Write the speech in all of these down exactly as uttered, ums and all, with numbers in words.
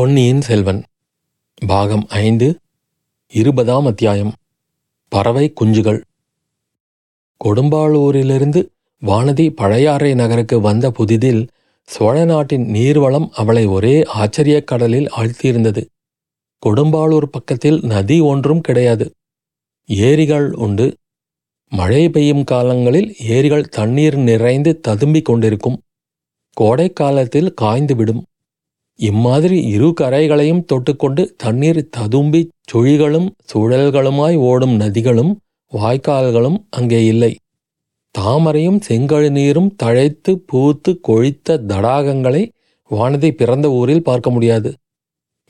பொன்னியின் செல்வன் பாகம் ஐந்து, இருபதாம் அத்தியாயம், பறவைக் குஞ்சுகள். கொடும்பாளூரிலிருந்து வானதி பழையாறை நகருக்கு வந்த புதிதில் சோழ நாட்டின் நீர்வளம் அவளை ஒரே ஆச்சரியக் கடலில் ஆழ்த்தியிருந்தது. கொடும்பாளூர் பக்கத்தில் நதி ஒன்றும் கிடையாது. ஏரிகள் உண்டு. மழை பெய்யும் காலங்களில் ஏரிகள் தண்ணீர் நிறைந்து ததும்பிக் கொண்டிருக்கும். கோடைக்காலத்தில் காய்ந்துவிடும். இம்மாதிரி இரு கரைகளையும் தொட்டுக்கொண்டு தண்ணீர் ததும்பி சுழிகளும் சுழல்களுமாய் ஓடும் நதிகளும் வாய்க்கால்களும் அங்கே இல்லை. தாமரையும் செங்கழு நீரும் தழைத்து பூத்து கொழித்த தடாகங்களை வானதி பிறந்த ஊரில் பார்க்க முடியாது.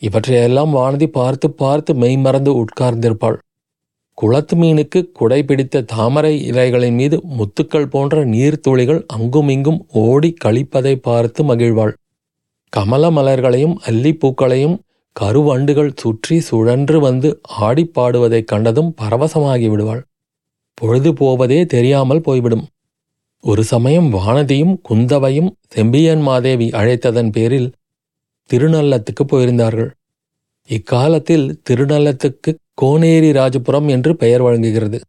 இவற்றையெல்லாம் வானதி பார்த்து பார்த்து மெய்மறந்து உட்கார்ந்திருப்பாள். குளத்து மீனுக்கு குடை பிடித்த தாமரை இலைகளின் மீது முத்துக்கள் போன்ற நீர்த்துளிகள் அங்குமிங்கும் ஓடி கழிப்பதை பார்த்து மகிழ்வாள். கமல மலர்களையும் அல்லிப்பூக்களையும் கருவண்டுகள் சுற்றி சுழன்று வந்து ஆடிப்பாடுவதைக் கண்டதும் பரவசமாகி விடுவாள். பொழுது போவதே தெரியாமல் போய்விடும். ஒரு சமயம் வானதியும் குந்தவையும் செம்பியன் மாதேவி அழைத்ததன் பேரில் திருநள்ளத்துக்கு போயிருந்தார்கள். இக்காலத்தில் திருநள்ளத்துக்கு கோனேரி ராஜபுரம் என்று பெயர் வழங்குகிறது.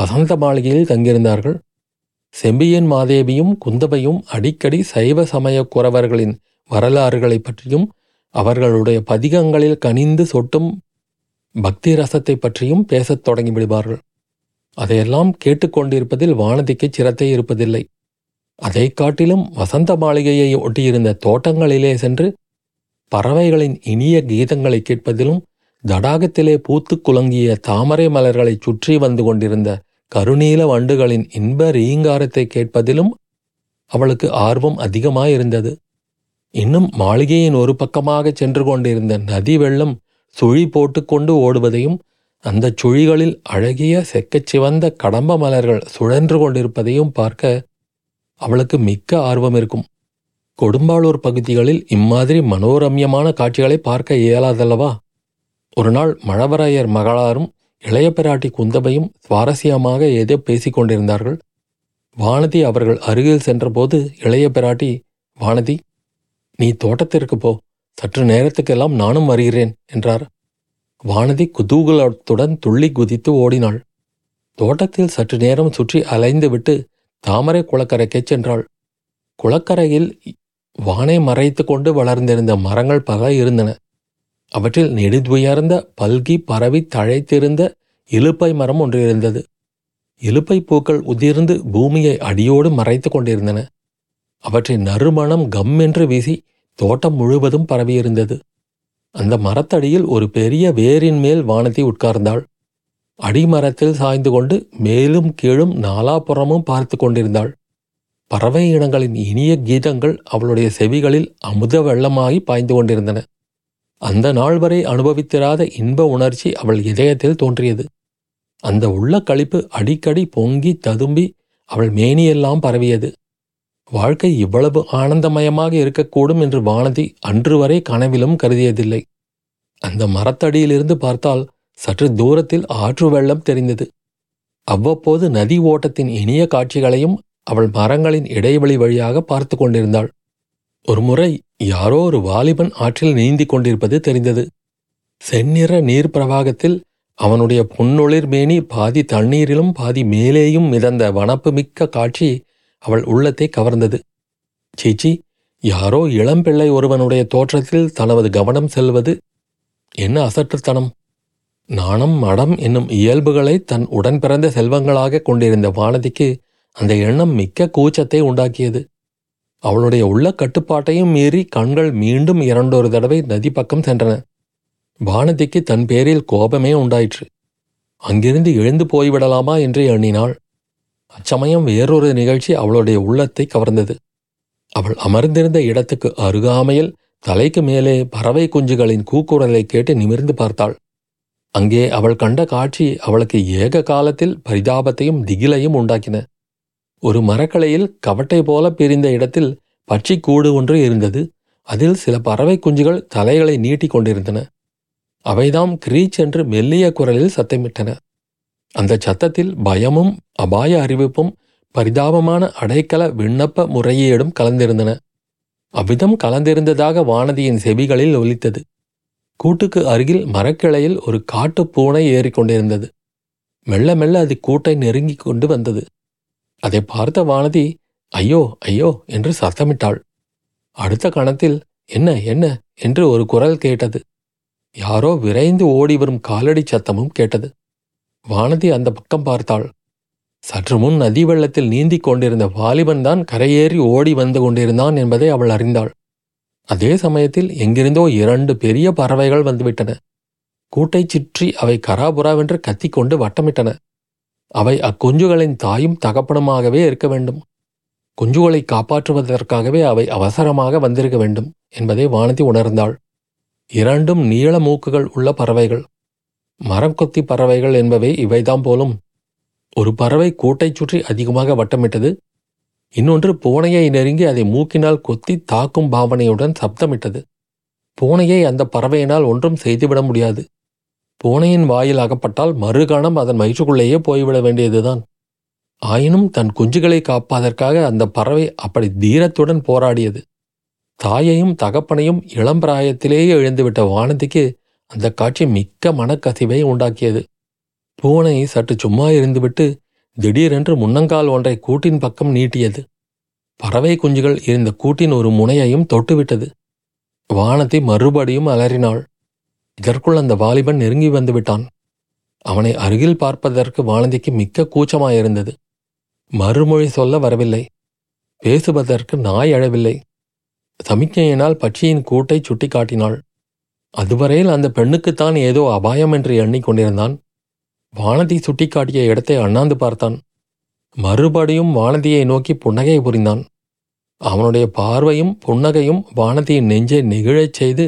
வசந்த மாளிகையில் தங்கியிருந்தார்கள். செம்பியன் மாதேவியும் குந்தவையும் அடிக்கடி சைவ சமய குறவர்களின் வரலாறுகளை பற்றியும் அவர்களுடைய பதிகங்களில் கனிந்து சொட்டும் பக்தி ரசத்தை பற்றியும் பேசத் தொடங்கி விடுவார்கள். அதையெல்லாம் கேட்டுக்கொண்டிருப்பதில் வானதிக்கு சிரத்தை இருப்பதில்லை. அதை காட்டிலும் வசந்த மாளிகையை ஒட்டியிருந்த தோட்டங்களிலே சென்று பறவைகளின் இனிய கீதங்களை கேட்பதிலும் தடாகத்திலே பூத்து குலங்கிய தாமரை மலர்களை சுற்றி வந்து கொண்டிருந்த கருநீல வண்டுகளின் இன்ப ரீங்காரத்தை கேட்பதிலும் அவளுக்கு ஆர்வம் அதிகமாயிருந்தது. இன்னும் மாளிகையின் ஒரு பக்கமாக சென்று கொண்டிருந்த நதி வெள்ளம் சுழி போட்டு கொண்டு ஓடுவதையும் அந்த சுழிகளில் அழகிய செக்கச்சிவந்த கடம்ப மலர்கள் சுழன்று கொண்டிருப்பதையும் பார்க்க அவளுக்கு மிக்க ஆர்வம் இருக்கும். கொடும்பாளூர் பகுதிகளில் இம்மாதிரி மனோரம்யமான காட்சிகளை பார்க்க இயலாதல்லவா? ஒரு நாள் மழவரையர் மகளாரும் இளைய பிராட்டி குந்தவையும் சுவாரஸ்யமாக ஏதோ பேசிக் கொண்டிருந்தார்கள். வானதி அவர்கள் அருகில் சென்றபோது இளைய பிராட்டி, "வானதி, நீ தோட்டத்திற்கு போ. சற்று நேரத்துக்கெல்லாம் நானும் வருகிறேன்" என்றார். வானதி குதூகலத்துடன் துள்ளி குதித்து ஓடினாள். தோட்டத்தில் சற்று நேரம் சுற்றி அலைந்துவிட்டு தாமரை குளக்கரைக்கே சென்றாள். குளக்கரையில் வானை மறைத்து கொண்டு வளர்ந்திருந்த மரங்கள் பல இருந்தன. அவற்றில் நெடுதுயர்ந்த பல்கி பரவி தழைத்திருந்த இலுப்பை மரம் ஒன்று இருந்தது. இலுப்பை பூக்கள் உதிர்ந்து பூமியை அடியோடு மறைத்து கொண்டிருந்தன. அவற்றின் நறுமணம் கம் என்று வீசி தோட்டம் முழுவதும் பரவியிருந்தது. அந்த மரத்தடியில் ஒரு பெரிய வேரின் மேல் வானதி உட்கார்ந்தாள். அடிமரத்தில் சாய்ந்து கொண்டு மேலும் கீழும் நாலாபுறமும் பார்த்து கொண்டிருந்தாள். பறவை இனங்களின் இனிய கீதங்கள் அவளுடைய செவிகளில் அமுத வெள்ளமாகி பாய்ந்து கொண்டிருந்தன. அந்த நாள் வரை அனுபவித்திராத இன்ப உணர்ச்சி அவள் இதயத்தில் தோன்றியது. அந்த உள்ள களிப்பு அடிக்கடி பொங்கி ததும்பி அவள் மேனியெல்லாம் பரவியது. வாழ்க்கை இவ்வளவு ஆனந்தமயமாக இருக்கக்கூடும் என்று வானதி அன்று வரை கனவிலும் கருதியதில்லை. அந்த மரத்தடியிலிருந்து பார்த்தால் சற்று தூரத்தில் ஆற்று வெள்ளம் தெரிந்தது. அவ்வப்போது நதி ஓட்டத்தின் இனிய காட்சிகளையும் அவள் மரங்களின் இடைவெளி வழியாக பார்த்து கொண்டிருந்தாள். ஒரு முறை யாரோ ஒரு வாலிபன் ஆற்றில் நீந்தி கொண்டிருப்பது தெரிந்தது. செந்நிற நீர் பிரவாகத்தில் அவனுடைய பொன்னொளிர் மேனி பாதி தண்ணீரிலும் பாதி மேலேயும் மிதந்த வனப்பு மிக்க காட்சி அவள் உள்ளத்தை கவர்ந்தது. சீச்சி, யாரோ இளம்பிள்ளை ஒருவனுடைய தோற்றத்தில் தனது கவனம் செல்வது என்ன அசட்டுத்தனம்! நாணம், மடம் என்னும் இயல்புகளை தன் உடன் பிறந்த செல்வங்களாக கொண்டிருந்த வானதிக்கு அந்த எண்ணம் மிக்க கூச்சத்தை உண்டாக்கியது. அவளுடைய உள்ள கட்டுப்பாட்டையும் மீறி கண்கள் மீண்டும் இரண்டொரு தடவை நதி பக்கம் சென்றன. வானதிக்கு தன் பேரில் கோபமே உண்டாயிற்று. அங்கிருந்து எழுந்து போய்விடலாமா என்று எண்ணினாள். அச்சமயம் வேறொரு நிகழ்ச்சி அவளுடைய உள்ளத்தை கவர்ந்தது. அவள் அமர்ந்திருந்த இடத்துக்கு அருகாமையில் தலைக்கு மேலே பறவை குஞ்சுகளின் கூக்குரலை கேட்டு நிமிர்ந்து பார்த்தாள். அங்கே அவள் கண்ட காட்சி அவளுக்கு ஏக காலத்தில் பரிதாபத்தையும் திகிலையும் உண்டாக்கின. ஒரு மரக்கிளையில் கவட்டை போல பிரிந்த இடத்தில் பட்சிக்கூடு ஒன்று இருந்தது. அதில் சில பறவை குஞ்சுகள் தலைகளை நீட்டி கொண்டிருந்தன. அவைதாம் கிரீச் என்று மெல்லிய குரலில் சத்தமிட்டன. அந்த சத்தத்தில் பயமும் அபாய அறிவிப்பும் பரிதாபமான அடைக்கல விண்ணப்ப முறையீடும் கலந்திருந்தன. அவ்விதம் கலந்திருந்ததாக வானதியின் செவிகளில் ஒலித்தது. கூட்டுக்கு அருகில் மரக்கிளையில் ஒரு காட்டு பூனை ஏறிக்கொண்டிருந்தது. மெல்ல மெல்ல அது கூட்டை நெருங்கி கொண்டு வந்தது. அதை பார்த்த வானதி ஐயோ ஐயோ என்று சத்தமிட்டாள். அடுத்த கணத்தில் என்ன என்ன என்று ஒரு குரல் கேட்டது. யாரோ விரைந்து ஓடி வரும் காலடி சத்தமும் கேட்டது. வானதி அந்த பக்கம் பார்த்தாள். சற்று முன் நதி வெள்ளத்தில் நீந்தி கொண்டிருந்த வாலிபன் தான் கரையேறி ஓடி வந்து கொண்டிருந்தான் என்பதை அவள் அறிந்தாள். அதே சமயத்தில் எங்கிருந்தோ இரண்டு பெரிய பறவைகள் வந்துவிட்டன. கூட்டை சுற்றி அவை கராபுராவென்று கத்திக்கொண்டு வட்டமிட்டன. அவை அக்குஞ்சுகளின் தாயும் தகப்பனுமாகவே இருக்க வேண்டும். குஞ்சுகளை காப்பாற்றுவதற்காகவே அவை அவசரமாக வந்திருக்க வேண்டும் என்பதை வானதி உணர்ந்தாள். இரண்டும் நீள மூக்குகள் உள்ள பறவைகள். மரம் கொத்தி பறவைகள் என்பவை இவைதான் போலும். ஒரு பறவை கூட்டை சுற்றி அதிகமாக வட்டமிட்டது. இன்னொன்று பூனையை நெருங்கி அதை மூக்கினால் கொத்தி தாக்கும் பாவனையுடன் சப்தமிட்டது. பூனையை அந்த பறவையினால் ஒன்றும் செய்துவிட முடியாது. பூனையின் வாயில் அகப்பட்டால் மறுகணம் அதன் வயிற்றுக்குள்ளேயே போய்விட வேண்டியதுதான். ஆயினும் தன் குஞ்சுகளை காப்பதற்காக அந்த பறவை அப்படி தீரத்துடன் போராடியது. தாயையும் தகப்பனையும் இளம்பிராயத்திலேயே எழுந்துவிட்ட வானதிக்கு அந்த காட்சி மிக்க மனக்கசிவை உண்டாக்கியது. பூனை சற்று சும்மா இருந்துவிட்டு திடீரென்று முன்னங்கால் ஒன்றை கூட்டின் பக்கம் நீட்டியது. பறவை குஞ்சுகள் இருந்த கூட்டின் ஒரு முனையையும் தொட்டுவிட்டது. வானதி மறுபடியும் அலறினாள். இதற்குள் அந்த வாலிபன் நெருங்கி வந்துவிட்டான். அவனை அருகில் பார்ப்பதற்கு வானதிக்கு மிக்க கூச்சமாயிருந்தது. மறுமொழி சொல்ல வரவில்லை. பேசுவதற்கு நாய் அழவில்லை. சமிக்கையினால் பட்சியின் கூட்டை சுட்டி காட்டினாள். அதுவரையில் அந்த பெண்ணுக்குத்தான் ஏதோ அபாயம் என்று எண்ணிக்கொண்டிருந்தான். வானதி சுட்டிக்காட்டிய இடத்தை அண்ணாந்து பார்த்தான். மறுபடியும் வானதியை நோக்கி புன்னகை புரிந்தான். அவனுடைய பார்வையும் புன்னகையும் வானதியின் நெஞ்சை நெகிழச் செய்து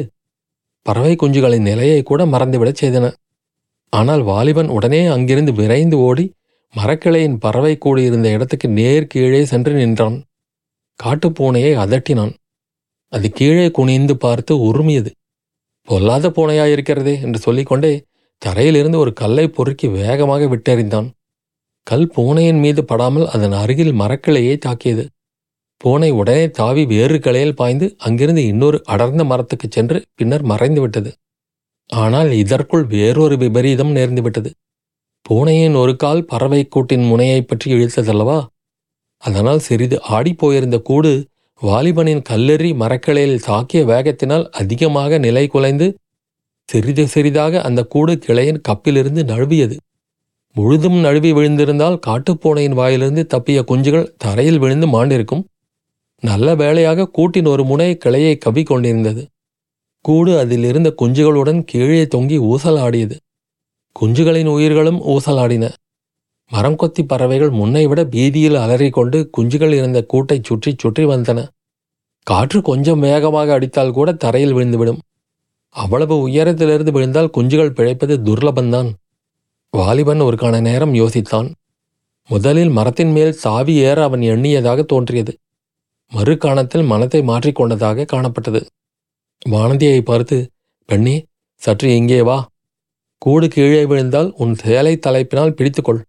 பறவை குஞ்சுகளின் நிலையை கூட மறந்துவிடச் செய்தன. ஆனால் வாலிபன் உடனே அங்கிருந்து விரைந்து ஓடி மரக்கிளையின் பறவை கூடியிருந்த இடத்துக்கு நேர் கீழே சென்று நின்றான். காட்டுப்பூனையை அதட்டினான். அது கீழே குனிந்து பார்த்து உருமியது. பொல்லாத பூனையாயிருக்கிறதே என்று சொல்லிக்கொண்டே தரையிலிருந்து ஒரு கல்லை பொறுக்கி வேகமாக விட்டெறிந்தான். கல் பூனையின் மீது படாமல் அதன் அருகில் மரக்கிளையை தாக்கியது. பூனை உடனே தாவி வேறு கிளையில் பாய்ந்து அங்கிருந்து இன்னொரு அடர்ந்த மரத்துக்கு சென்று பின்னர் மறைந்துவிட்டது. ஆனால் இதற்குள் வேறொரு விபரீதம் நேர்ந்துவிட்டது. பூனையின் ஒரு கால் பறவை கூட்டின் முனையை பற்றி இழுத்ததல்லவா, அதனால் சிறிது ஆடிப்போயிருந்த கூடு வாலிபனின் கல்லெறி மரக்கிளையில் தாக்கிய வேகத்தினால் அதிகமாக நிலை குலைந்து சிறிது சிறிதாக அந்த கூடு கிளையின் கப்பிலிருந்து நழுவியது. முழுதும் நழுவி விழுந்திருந்தால் காட்டுப்பூனையின் வாயிலிருந்து தப்பிய குஞ்சுகள் தரையில் விழுந்து மாண்டிருக்கும். நல்ல வேளையாக கூட்டின் ஒரு முனை கிளையை கவி கொண்டிருந்தது. கூடு அதிலிருந்த குஞ்சுகளுடன் கீழே தொங்கி ஊசலாடியது. குஞ்சுகளின் உயிர்களும் ஊசலாடின. மரங்கொத்தி பறவைகள் முன்னைவிட பீதியில் அலறிக்கொண்டு குஞ்சுகள் இருந்த கூட்டை சுற்றி சுற்றி வந்தன. காற்று கொஞ்சம் வேகமாக அடித்தால் கூட தரையில் விழுந்துவிடும். அவ்வளவு உயரத்திலிருந்து விழுந்தால் குஞ்சுகள் பிழைப்பது துர்லபந்தான். வாலிபன் ஒரு கண நேரம் யோசித்தான். முதலில் மரத்தின் மேல் சாவி ஏற அவன் எண்ணியதாக தோன்றியது. மறு கணத்தில் மனத்தை மாற்றிக்கொண்டதாக காணப்பட்டது. வானதியை பார்த்து, பெண்ணே, சற்று இங்கே வா. கூடு கீழே விழுந்தால் உன் சேலை தலைப்பினால் பிடித்துக்கொள்.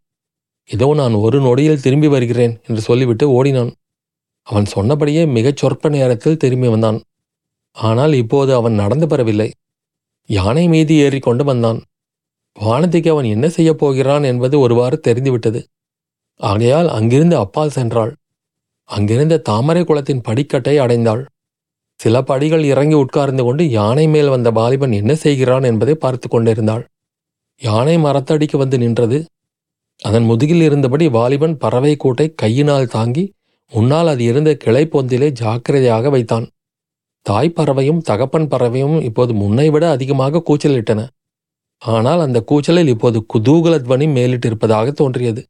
இதோ நான் ஒரு நொடியில் திரும்பி வருகிறேன் என்று சொல்லிவிட்டு ஓடினான். அவன் சொன்னபடியே மிகச் சொற்ப நேரத்தில் திரும்பி வந்தான். ஆனால் இப்போது அவன் நடந்து பெறவில்லை. யானை மீது ஏறிக்கொண்டு வந்தான். வானதிக்கு அவன் என்ன செய்யப் போகிறான் என்பது ஒருவாறு தெரிந்துவிட்டது. ஆகையால் அங்கிருந்து அப்பால் சென்றாள். அங்கிருந்த தாமரை குளத்தின் படிக்கட்டை அடைந்தாள். சில படிகள் இறங்கி உட்கார்ந்து கொண்டு யானை மேல் வந்த வாலிபன் என்ன செய்கிறான் என்பதை பார்த்து கொண்டிருந்தாள். யானை மரத்தடிக்கு வந்து நின்றது. அதன் முதுகில் இருந்தபடி வாலிபன் பறவை கூட்டை கையினால் தாங்கி முன்னால் அது இருந்த கிளைப்பொந்திலே ஜாக்கிரதையாக வைத்தான். தாய் பறவையும் தகப்பன் பறவையும் இப்போது முன்னை விட அதிகமாக கூச்சலிட்டன. ஆனால் அந்த கூச்சலில் இப்போது குதூகல துவனி மேலிட்டிருப்பதாக தோன்றியது.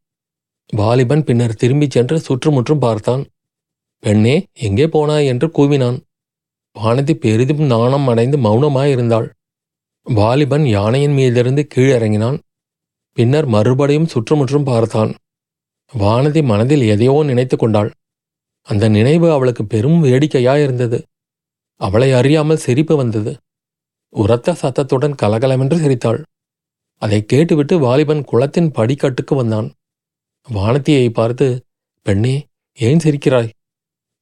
வாலிபன் பின்னர் திரும்பி சென்று சுற்றுமுற்றும் பார்த்தான். பெண்ணே, எங்கே போனாய் என்று கூவினான். வானதி பெரிதும் நாணம் அடைந்து மௌனமாயிருந்தாள். வாலிபன் யானையின் மீதிருந்து கீழிறங்கினான். பின்னர் மறுபடியும் சுற்றுமுற்றும் பார்த்தான். வானதி மனதில் எதையோ நினைத்து கொண்டாள். அந்த நினைவு அவளுக்கு பெரும் வேடிக்கையாயிருந்தது. அவளை அறியாமல் சிரிப்பு வந்தது. உரத்த சத்தத்துடன் கலகலமென்று சிரித்தாள். அதை கேட்டுவிட்டு வாலிபன் குளத்தின் படிக்கட்டுக்கு வந்தான். வானதியை பார்த்து, பெண்ணே, ஏன் சிரிக்கிறாய்?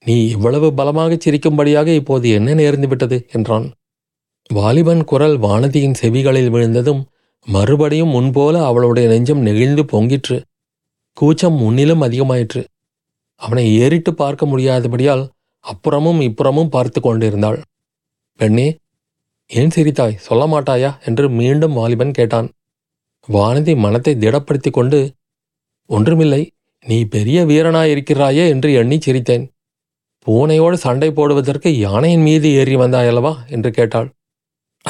நீ இவ்வளவு பலமாகச் சிரிக்கும்படியாக இப்போது என்ன நேர்ந்துவிட்டது என்றான். வாலிபன் குரல் வானதியின் செவிகளில் விழுந்ததும் மறுபடியும் முன்போல அவளுடைய நெஞ்சம் நெகிழ்ந்து பொங்கிற்று. கூச்சம் முன்னிலும் அதிகமாயிற்று. அவனை ஏறிட்டு பார்க்க முடியாதபடியால் அப்புறமும் இப்புறமும் பார்த்து கொண்டிருந்தாள். பெண்ணே, ஏன் சிரித்தாய், சொல்ல மாட்டாயா என்று மீண்டும் வாலிபன் கேட்டான். வானதி மனத்தை திடப்படுத்தி கொண்டு, ஒன்றுமில்லை, நீ பெரிய வீரனாயிருக்கிறாயே என்று எண்ணி சிரித்தேன். பூனையோடு சண்டை போடுவதற்கு யானையின் மீது ஏறி வந்தாயல்லவா என்று கேட்டாள்.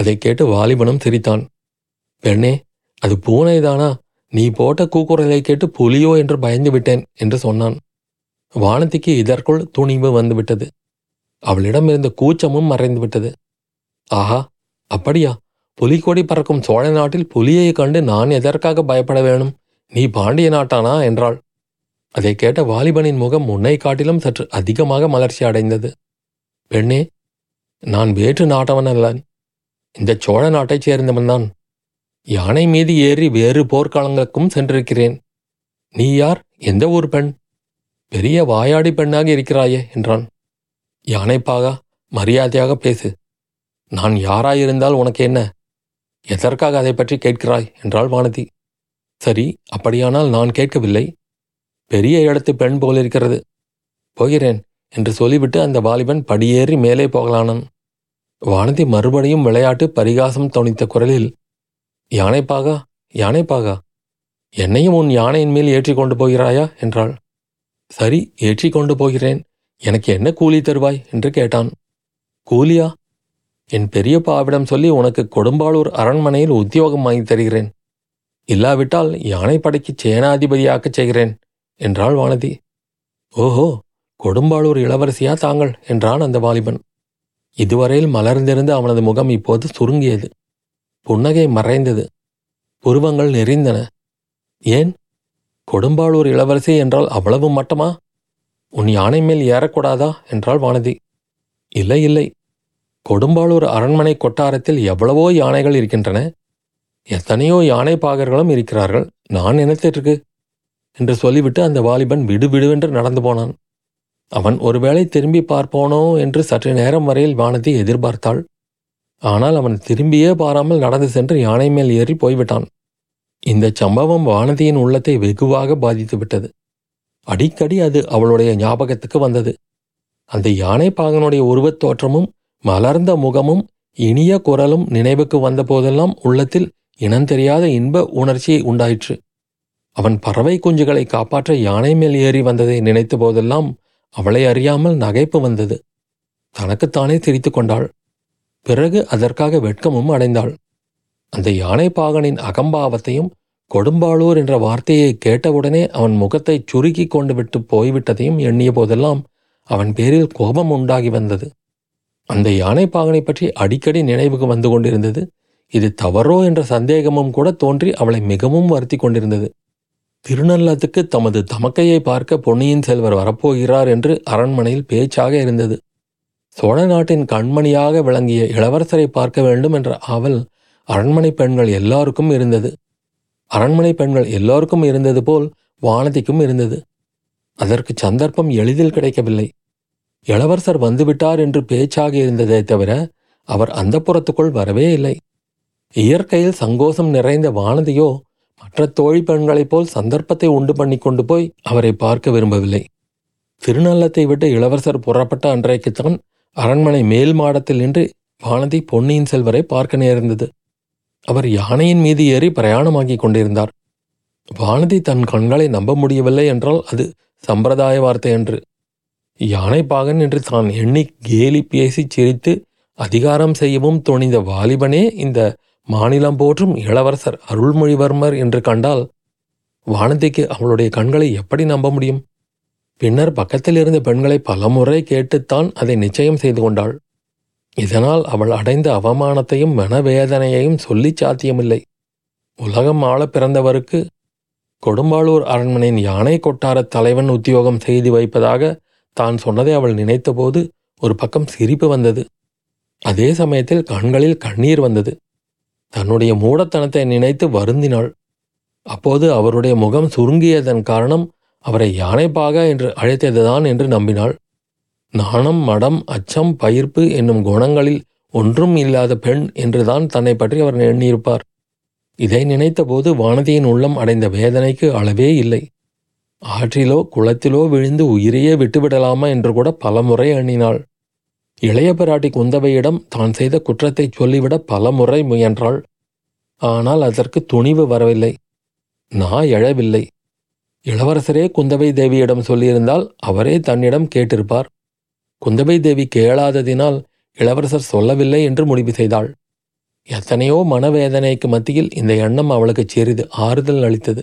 அதை கேட்டு வாலிபனும் சிரித்தான். பெண்ணே, அது பூனைதானா? நீ போட்ட கூக்குரலை கேட்டு புலியோ என்று பயந்து விட்டேன் என்று சொன்னான். வானதிக்கு இதற்குள் துணிவு வந்துவிட்டது. அவளிடம் இருந்த கூச்சமும் மறைந்துவிட்டது. ஆஹா, அப்படியா? புலிக்கொடி பறக்கும் சோழ நாட்டில் புலியை கண்டு நான் எதற்காக பயப்பட வேணும்? நீ பாண்டிய நாட்டானா என்றாள். அதை கேட்ட வாலிபனின் முகம் முன்னை காட்டிலும் சற்று அதிகமாக மலர்ச்சி அடைந்தது. பெண்ணே, நான் வேற்று நாட்டவன் அல்ல, இந்த சோழ நாட்டைச் சேர்ந்தவன் தான். யானை மீது ஏறி வேறு போர்க்காலங்களுக்கும் சென்றிருக்கிறேன். நீ யார்? எந்த ஊர் பெண்? பெரிய வாயாடி பெண்ணாக இருக்கிறாயே என்றான். யானைப்பாகா, மரியாதையாக பேசு. நான் யாராயிருந்தால் உனக்கு என்ன? எதற்காக அதை பற்றி கேட்கிறாய் என்றாள் வானதி. சரி, அப்படியானால் நான் கேட்கவில்லை. பெரிய இடத்து பெண் போலிருக்கிறது, போகிறேன் என்று சொல்லிவிட்டு அந்த வாலிபன் படியேறி மேலே போகலானான். வானதி மறுபடியும் விளையாட்டு பரிகாசம் தொனித்த குரலில், யானைப்பாகா, யானைப்பாகா, என்னையும் உன் யானையின் மேல் ஏற்றி கொண்டு போகிறாயா என்றாள். சரி, ஏற்றி கொண்டு போகிறேன். எனக்கு என்ன கூலி தருவாய் என்று கேட்டான். கூலியா? என் பெரியப்பாவிடம் சொல்லி உனக்கு கொடும்பாளூர் அரண்மனையில் உத்தியோகம் வாங்கி தருகிறேன். இல்லாவிட்டால் யானைப்படைக்கு சேனாதிபதியாக்கச் செய்கிறேன் என்றாள் வானதி. ஓஹோ, கொடும்பாளூர் இளவரசியா தாங்கள் என்றான் அந்த வாலிபன். இதுவரையில் மலர்ந்திருந்த அவனது முகம் இப்போது சுருங்கியது. புன்னகை மறைந்தது. புருவங்கள் நெறிந்தன. ஏன், கொடும்பாளூர் இளவரசி என்றால் அவ்வளவு மட்டமா? உன் யானை மேல் ஏறக்கூடாதா என்றாள் வானதி. இல்லை இல்லை, கொடும்பாளூர் அரண்மனை கொட்டாரத்தில் எவ்வளவோ யானைகள் இருக்கின்றன. எத்தனையோ யானை பாகர்களும் இருக்கிறார்கள். நான் நினைத்திருக்கு என்று சொல்லிவிட்டு அந்த வாலிபன் விடுவிடுவென்று நடந்து போனான். அவன் ஒருவேளை திரும்பி பார்ப்போனோ என்று சற்று நேரம் வரையில் வானதி எதிர்பார்த்தாள். ஆனால் அவன் திரும்பியே பாராமல் நடந்து சென்று யானை மேல் ஏறி போய்விட்டான். இந்த சம்பவம் வானதியின் உள்ளத்தை வெகுவாக பாதித்துவிட்டது. அடிக்கடி அது அவளுடைய ஞாபகத்துக்கு வந்தது. அந்த யானை பாகனுடைய உருவத் தோற்றமும் மலர்ந்த முகமும் இனிய குரலும் நினைவுக்கு வந்தபோதெல்லாம் உள்ளத்தில் இனந்தெரியாத இன்ப உணர்ச்சியை உண்டாயிற்று. அவன் பறவை குஞ்சுகளை காப்பாற்ற யானை மேல் ஏறி வந்ததை நினைத்த போதெல்லாம் அவளை அறியாமல் நகைப்பு வந்தது. தனக்குத்தானே சிரித்து கொண்டாள். பிறகு அதற்காக வெட்கமும் அடைந்தாள். அந்த யானை பாகனின் அகம்பாவத்தையும் கொடும்பாளூர் என்ற வார்த்தையை கேட்டவுடனே அவன் முகத்தை சுருக்கி கொண்டு விட்டு போய்விட்டதையும் எண்ணிய போதெல்லாம் அவன் பேரில் கோபம் உண்டாகி வந்தது. அந்த யானை பாகனை பற்றி அடிக்கடி நினைவுக்கு வந்து கொண்டிருந்தது. இது தவறோ என்ற சந்தேகமும் கூட தோன்றி அவளை மிகவும் வருத்தி கொண்டிருந்தது. திருநள்ளத்துக்கு தமது தமக்கையை பார்க்க பொன்னியின் செல்வர் வரப்போகிறார் என்று அரண்மனையில் பேச்சாக இருந்தது. சோழ நாட்டின் கண்மணியாக விளங்கிய இளவரசரை பார்க்க வேண்டும் என்ற ஆவல் அரண்மனை பெண்கள் எல்லாருக்கும் இருந்தது. அரண்மனை பெண்கள் எல்லோருக்கும் இருந்தது போல் வானதிக்கும் இருந்தது. அதற்கு சந்தர்ப்பம் எளிதில் கிடைக்கவில்லை. இளவரசர் வந்துவிட்டார் என்று பேச்சாக இருந்ததை தவிர அவர் அந்தப்புறத்துக்குள் வரவே இல்லை. இயற்கையில் சங்கோஷம் நிறைந்த வானதியோ மற்ற தோழி பெண்களைப் போல் சந்தர்ப்பத்தை உண்டு பண்ணி கொண்டு போய் அவரை பார்க்க விரும்பவில்லை. திருநள்ளத்தை விட்டு இளவரசர் புறப்பட்ட அன்றைக்குத்தான் அரண்மனை மேல் மாடத்தில் நின்று வானதி பொன்னியின் செல்வரை பார்க்க நேர்ந்தது. அவர் யானையின் மீது ஏறி பிரயாணமாகி கொண்டிருந்தார். வானதி தன் கண்களை நம்ப முடியவில்லை என்றால் அது சம்பிரதாய வார்த்தை என்று. யானைப்பாகன் என்று தான் எண்ணி கேலி பேசி சிரித்து அதிகாரம் செய்யவும் துணிந்த வாலிபனே இந்த மாநிலம் போற்றும் இளவரசர் அருள்மொழிவர்மர் என்று கண்டால் வானதிக்கு அவளுடைய கண்களை எப்படி நம்ப முடியும்? பின்னர் பக்கத்தில் இருந்த பெண்களை பலமுறை கேட்டுத்தான் அதை நிச்சயம் செய்து கொண்டாள். இதனால் அவள் அடைந்த அவமானத்தையும் மனவேதனையையும் சொல்லி சாத்தியமில்லை. உலகம் ஆள பிறந்தவருக்கு கொடும்பாளூர் அரண்மனையின் யானை கொட்டார தலைவன் உத்தியோகம் செய்து வைப்பதாக தான் சொன்னதை அவள் நினைத்தபோது ஒரு பக்கம் சிரிப்பு வந்தது. அதே சமயத்தில் கண்களில் கண்ணீர் வந்தது. தன்னுடைய மூடத்தனத்தை நினைத்து வருந்தினாள். அப்போது அவருடைய முகம் சுருங்கியதன் காரணம் அவரை யானைப்பாகா என்று அழைத்ததுதான் என்று நம்பினாள். நாணம், மடம், அச்சம், பயிர்ப்பு என்னும் குணங்களில் ஒன்றும் இல்லாத பெண் என்றுதான் தன்னை பற்றி அவர் எண்ணியிருப்பார். இதை நினைத்தபோது வானதியின் உள்ளம் அடைந்த வேதனைக்கு அளவே இல்லை. ஆற்றிலோ குளத்திலோ விழுந்து உயிரையே விட்டுவிடலாமா என்று கூட பலமுறை எண்ணினாள். இளைய பிராட்டி குந்தவையிடம் தான் செய்த குற்றத்தை சொல்லிவிட பலமுறை முயன்றாள். ஆனால் அதற்கு துணிவு வரவில்லை. நான் எழவில்லை. இளவரசரே குந்தவை தேவியிடம் சொல்லியிருந்தால் அவரே தன்னிடம் கேட்டிருப்பார். குந்தவை தேவி கேளாததினால் இளவரசர் சொல்லவில்லை என்று முடிவு செய்தாள். எத்தனையோ மனவேதனைக்கு மத்தியில் இந்த எண்ணம் அவளுக்கு சிறிது ஆறுதல் அளித்தது.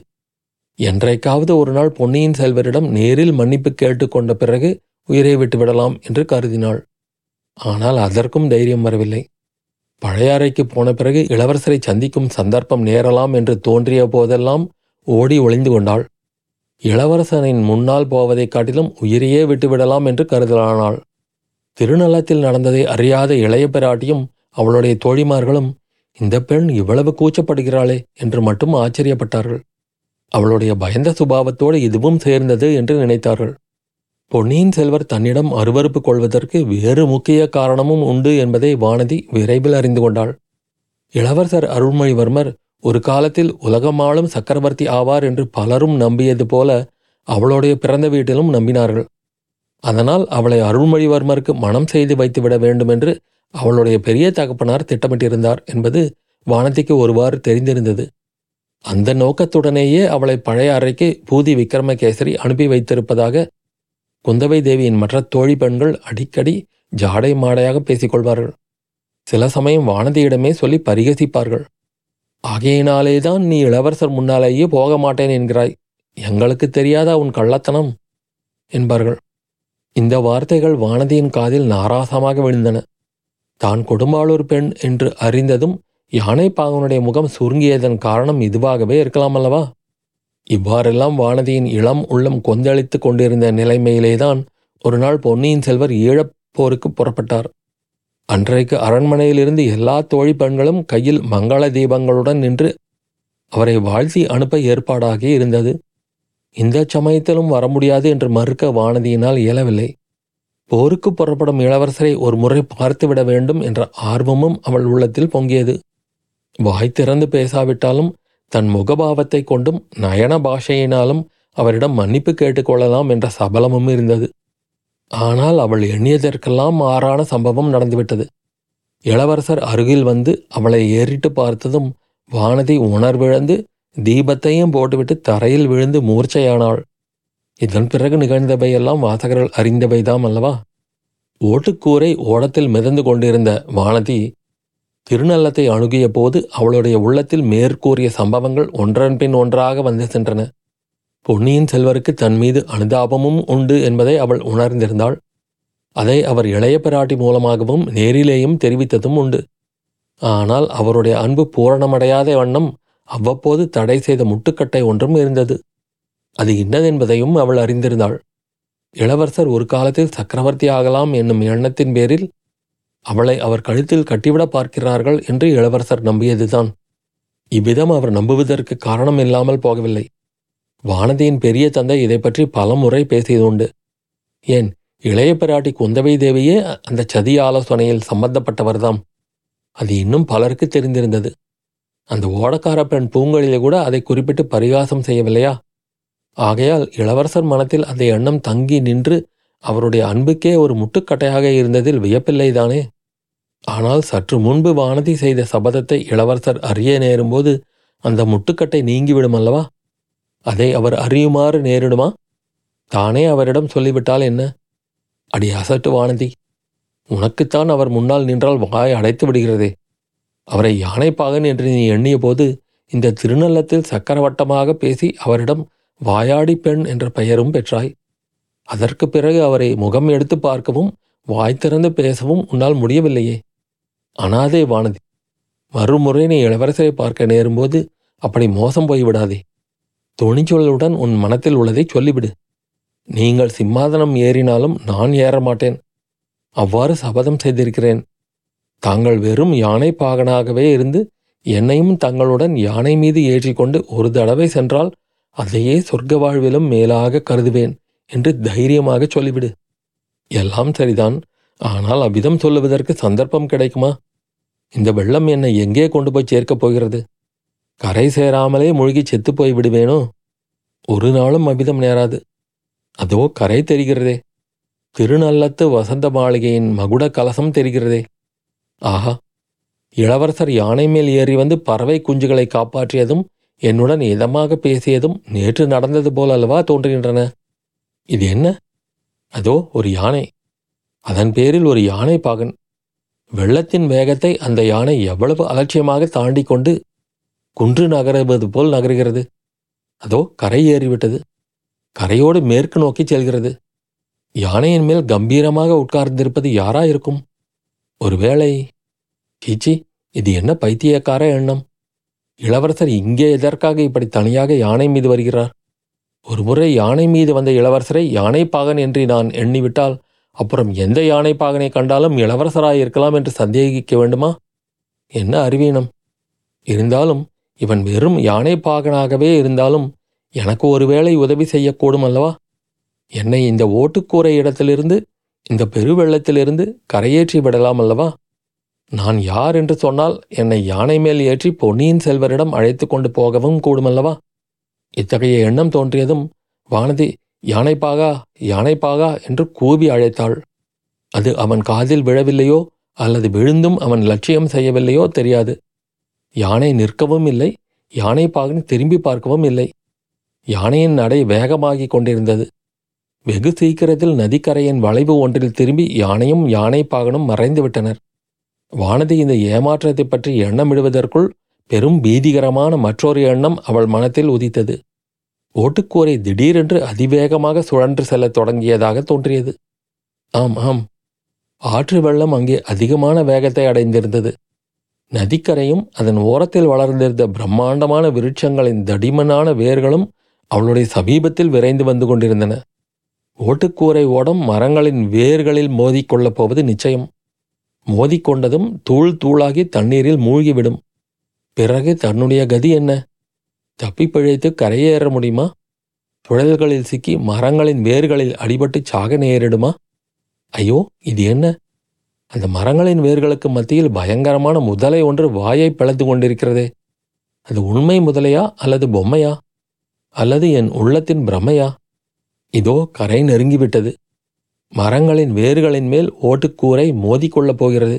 என்றைக்காவது ஒரு நாள் பொன்னியின் செல்வரிடம் நேரில் மன்னிப்பு கேட்டுக்கொண்ட பிறகு உயிரை விட்டுவிடலாம் என்று கருதினாள். ஆனால் அதற்கும் தைரியம் வரவில்லை. பழையாறைக்கு போன பிறகு இளவரசரை சந்திக்கும் சந்தர்ப்பம் நேரலாம் என்று தோன்றிய போதெல்லாம் ஓடி ஒளிந்து கொண்டாள். இளவரசனின் முன்னால் போவதைக் காட்டிலும் உயிரையே விட்டுவிடலாம் என்று கருதலானாள். திருநள்ளத்தில் நடந்ததை அறியாத இளைய பிராட்டியும் அவளுடைய தோழிமார்களும் இந்த பெண் இவ்வளவு கூச்சப்படுகிறாளே என்று மட்டும் ஆச்சரியப்பட்டார்கள். அவளுடைய பயந்த சுபாவத்தோடு இதுவும் சேர்ந்தது என்று நினைத்தார்கள். பொன்னியின் செல்வர் தன்னிடம் அருவறுப்பு கொள்வதற்கு வேறு முக்கிய காரணமும் உண்டு என்பதை வானதி விரைவில் அறிந்து கொண்டாள். இளவரசர் அருள்மொழிவர்மர் ஒரு காலத்தில் உலகமாளும் சக்கரவர்த்தி ஆவார் என்று பலரும் நம்பியது போல அவளுடைய பிறந்த வீட்டிலும் நம்பினார்கள். அதனால் அவளை அருள்மொழிவர்மருக்கு மனம் செய்து வைத்துவிட வேண்டும் என்று அவளுடைய பெரிய தகப்பனார் திட்டமிட்டிருந்தார் என்பது வானதிக்கு ஒருவாறு தெரிந்திருந்தது. அந்த நோக்கத்துடனேயே அவளை பழைய அறைக்கு பூதி விக்ரமகேசரி அனுப்பி வைத்திருப்பதாக குந்தவை தேவியின் மற்ற தோழி பெண்கள் அடிக்கடி ஜாடை மாடையாக பேசிக்கொள்வார்கள். சில சமயம் வானதியிடமே சொல்லி பரிகசிப்பார்கள். ஆகையினாலேதான் நீ இளவரசர் முன்னாலேயே போக மாட்டேன் என்கிறாய், எங்களுக்கு தெரியாதா உன் கள்ளத்தனம் என்பார்கள். இந்த வார்த்தைகள் வானதியின் காதில் நாராசமாக விழுந்தன. தான் கொடும்பாளூர் பெண் என்று அறிந்ததும் யானை பாகனுடைய முகம் சுருங்கியதன் காரணம் இதுவாகவே இருக்கலாம் அல்லவா? இவ்வாறெல்லாம் வானதியின் இளம் உள்ளம் கொந்தளித்து கொண்டிருந்த நிலைமையிலேதான் ஒரு நாள் பொன்னியின் செல்வர் ஈழப்போருக்கு புறப்பட்டார். அன்றைக்கு அரண்மனையிலிருந்து எல்லா தோழி பெண்களும் கையில் மங்கள தீபங்களுடன் நின்று அவரை வாழ்த்தி அனுப்ப ஏற்பாடாகி இருந்தது. இந்த சமயத்திலும் வர முடியாது என்று மறுக்க வானதியினால் இயலவில்லை. போருக்கு புறப்படும் இளவரசரை ஒரு முறை பார்த்துவிட வேண்டும் என்ற ஆர்வமும் அவள் உள்ளத்தில் பொங்கியது. வாய் திறந்து பேசாவிட்டாலும் தன் முகபாவத்தை கொண்டும் நயன பாஷையினாலும் அவரிடம் மன்னிப்பு கேட்டுக்கொள்ளலாம் என்ற சபலமும் இருந்தது. ஆனால் அவள் எண்ணியதற்கெல்லாம் மாறான சம்பவம் நடந்துவிட்டது. இளவரசர் அருகில் வந்து அவளை ஏறிட்டு பார்த்ததும் வானதி உணர்விழந்து தீபத்தையும் போட்டுவிட்டு தரையில் விழுந்து மூர்ச்சையானாள். இதன் பிறகு நிகழ்ந்தவையெல்லாம் வாசகர்கள் அறிந்தவைதாம் அல்லவா? ஓட்டுக்கூரை ஓடத்தில் மிதந்து கொண்டிருந்த வானதி திருநள்ளத்தை அணுகிய போது அவளுடைய உள்ளத்தில் மேற்கூறிய சம்பவங்கள் ஒன்றன் பின் ஒன்றாக வந்து சென்றன. பொன்னியின் செல்வருக்கு தன் மீது அனுதாபமும் உண்டு என்பதை அவள் உணர்ந்திருந்தாள். அதை அவர் இளைய பிராட்டி மூலமாகவும் நேரிலேயும் தெரிவித்ததும் உண்டு. ஆனால் அவருடைய அன்பு பூரணமடையாத வண்ணம் அவ்வப்போது தடை செய்த முட்டுக்கட்டை ஒன்றும் இருந்தது. அது இன்னதென்பதையும் அவள் அறிந்திருந்தாள். இளவரசர் ஒரு காலத்தில் சக்கரவர்த்தி ஆகலாம் என்னும் எண்ணத்தின் பேரில் அவளை அவர் கழுத்தில் கட்டிவிட பார்க்கிறார்கள் என்று இளவரசர் நம்பியதுதான். இவ்விதம் அவர் நம்புவதற்கு காரணம் இல்லாமல் போகவில்லை. வானதியின் பெரிய தந்தை இதை பற்றி பல முறை பேசியதுண்டு. ஏன், இளைய பிராட்டி குந்தவை தேவியே அந்த சதி ஆலோசனையில் சம்பந்தப்பட்டவர்தாம். அது இன்னும் பலருக்கு தெரிந்திருந்தது. அந்த ஓடக்கார பெண் பூங்கொழிலே கூட அதை குறிப்பிட்டு பரிகாசம் செய்யவில்லையா? ஆகையால் இளவரசர் மனத்தில் அந்த எண்ணம் தங்கி நின்று அவருடைய அன்புக்கே ஒரு முட்டுக்கட்டையாக இருந்ததில் வியப்பில்லைதானே. ஆனால் சற்று முன்பு வானதி செய்த சபதத்தை இளவரசர் அறிய நேரும்போது அந்த முட்டுக்கட்டை நீங்கிவிடுமல்லவா? அதை அவர் அறியுமாறு நேரிடுமா? தானே அவரிடம் சொல்லிவிட்டால் என்ன? அடி அசட்டு வானதி, உனக்குத்தான் அவர் முன்னால் நின்றால் வாய் அடைத்து விடுகிறதே. அவரை யானைப்பாகன் என்று நீ எண்ணிய போது இந்த திருநள்ளத்தில் சக்கரவட்டமாக பேசி அவரிடம் வாயாடி பெண் என்ற பெயரும் பெற்றாய். அதற்கு பிறகு அவரை முகம் எடுத்து பார்க்கவும் வாய் திறந்து பேசவும் உன்னால் முடியவில்லையே. அனாதே வானதி, மறுமுறை நீ இளவரசரை பார்க்க நேரும்போது அப்படி மோசம் போய்விடாதே. துணிச்சொல்லுடன் உன் மனத்தில் உள்ளதை சொல்லிவிடு. நீங்கள் சிம்மாதனம் ஏறினாலும் நான் ஏறமாட்டேன். அவ்வாறு சபதம் செய்திருக்கிறேன். தாங்கள் வெறும் யானை பாகனாகவே இருந்து என்னையும் தங்களுடன் யானை மீது ஏற்றிக்கொண்டு ஒரு தடவை சென்றால் அதையே சொர்க்க வாழ்விலும் மேலாக கருதுவேன் என்று தைரியமாக சொல்லிவிடு. எல்லாம் சரிதான். ஆனால் அவ்விதம் சொல்லுவதற்கு சந்தர்ப்பம் கிடைக்குமா? இந்த வெள்ளம் என்னை எங்கே கொண்டு போய் சேர்க்கப் போகிறது? கரை சேராமலே மூழ்கி செத்து போய் விடுவேனோ? ஒரு நாளும் அவ்விதம் நேராது. அதோ கரை தெரிகிறதே, திருநள்ளத்து வசந்த மாளிகையின் மகுட கலசம் தெரிகிறதே. ஆஹா, இளவரசர் யானை மேல் ஏறி வந்து பறவைக் குஞ்சுகளை காப்பாற்றியதும் என்னுடன் இதமாக பேசியதும் நேற்று நடந்தது போல் அல்லவா தோன்றுகின்றன. இது என்ன? அதோ ஒரு யானை, அதன் பேரில் ஒரு யானை பாகன். வெள்ளத்தின் வேகத்தை அந்த யானை எவ்வளவு அலட்சியமாக தாண்டி கொண்டு குன்று நகருவது போல் நகருகிறது. அதோ கரை ஏறிவிட்டது, கரையோடு மேற்கு நோக்கி செல்கிறது. யானையின் மேல் கம்பீரமாக உட்கார்ந்திருப்பது யாராயிருக்கும்? ஒருவேளை, சீச்சி, இது என்ன பைத்தியக்கார எண்ணம்! இளவரசர் இங்கே எதற்காக இப்படி தனியாக யானை மீது வருகிறார்? ஒருமுறை யானை மீது வந்த இளவரசரை யானைப்பாகன் என்று நான் எண்ணிவிட்டால் அப்புறம் எந்த யானைப்பாகனை கண்டாலும் இளவரசராயிருக்கலாம் என்று சந்தேகிக்க வேண்டுமா? என்ன அறிவீனம்! இருந்தாலும் இவன் வெறும் யானைப்பாகனாகவே இருந்தாலும் எனக்கு ஒருவேளை உதவி செய்யக்கூடும் அல்லவா? என்னை இந்த ஓட்டுக்கூரை இடத்திலிருந்து, இந்த பெருவெள்ளத்திலிருந்து கரையேற்றி விடலாம் அல்லவா? நான் யார் என்று சொன்னால் என்னை யானை மேல் ஏற்றி பொன்னியின் செல்வரிடம் அழைத்து கொண்டு போகவும் கூடுமல்லவா? இத்தகைய எண்ணம் தோன்றியதும் வானதி யானைப்பாகா யானைப்பாகா என்று கூவி அழைத்தாள். அது அவன் காதில் விழவில்லையோ அல்லது விழுந்தும் அவன் லட்சியம் செய்யவில்லையோ தெரியாது. யானை நிற்கவும் இல்லை, யானைப்பாகன் திரும்பி பார்க்கவும் இல்லை. யானையின் நடை வேகமாகி கொண்டிருந்தது. வெகு சீக்கிரத்தில் நதிக்கரையின் வளைவு ஒன்றில் திரும்பி யானையும் யானைப்பாகனும் மறைந்துவிட்டனர். வானதி இந்த ஏமாற்றத்தை பற்றி எண்ணமிடுவதற்குள் பெரும் பீதிகரமான மற்றொரு எண்ணம் அவள் மனத்தில் உதித்தது. ஓட்டுக்கூரை திடீரென்று அதிவேகமாக சுழன்று செல்லத் தொடங்கியதாக தோன்றியது. ஆம் ஆம், ஆற்று வெள்ளம் அங்கே அதிகமான வேகத்தை அடைந்திருந்தது. நதிக்கரையும் அதன் ஓரத்தில் வளர்ந்திருந்த பிரம்மாண்டமான விருட்சங்களின் தடிமனான வேர்களும் அவளுடைய சமீபத்தில் விரைந்து வந்து கொண்டிருந்தன. ஓட்டுக்கூரை ஓடம் மரங்களின் வேர்களில் மோதிக்கொள்ளப் போவது நிச்சயம். மோதிக்கொண்டதும் தூள் தூளாகி தண்ணீரில் மூழ்கிவிடும். பிறகு தன்னுடைய கதி என்ன? தப்பிப்பிழைத்து கரையேற முடியுமா? புழல்களில் சிக்கி மரங்களின் வேர்களில் அடிபட்டு சாக நேரிடுமா? ஐயோ, இது என்ன? அந்த மரங்களின் வேர்களுக்கு மத்தியில் பயங்கரமான முதலை ஒன்று வாயை பிளந்து கொண்டிருக்கிறதே. அது உண்மை முதலையா அல்லது பொம்மையா அல்லது என் உள்ளத்தின் பிரமையா? இதோ கரை நெருங்கிவிட்டது. மரங்களின் வேர்களின் மேல் ஓட்டுக்கூரை மோதிக்கொள்ளப் போகிறது.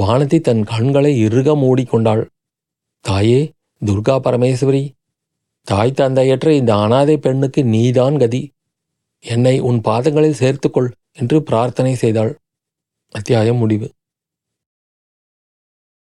வானதி தன் கண்களை இறுக மூடிக்கொண்டாள். தாயே துர்கா பரமேஸ்வரி, தாய் தந்தையற்ற இந்த அனாதை பெண்ணுக்கு நீதான் கதி, என்னை உன் பாதங்களில் சேர்த்துக்கொள் என்று பிரார்த்தனை செய்தாள். அத்தியாயம் முடிவு.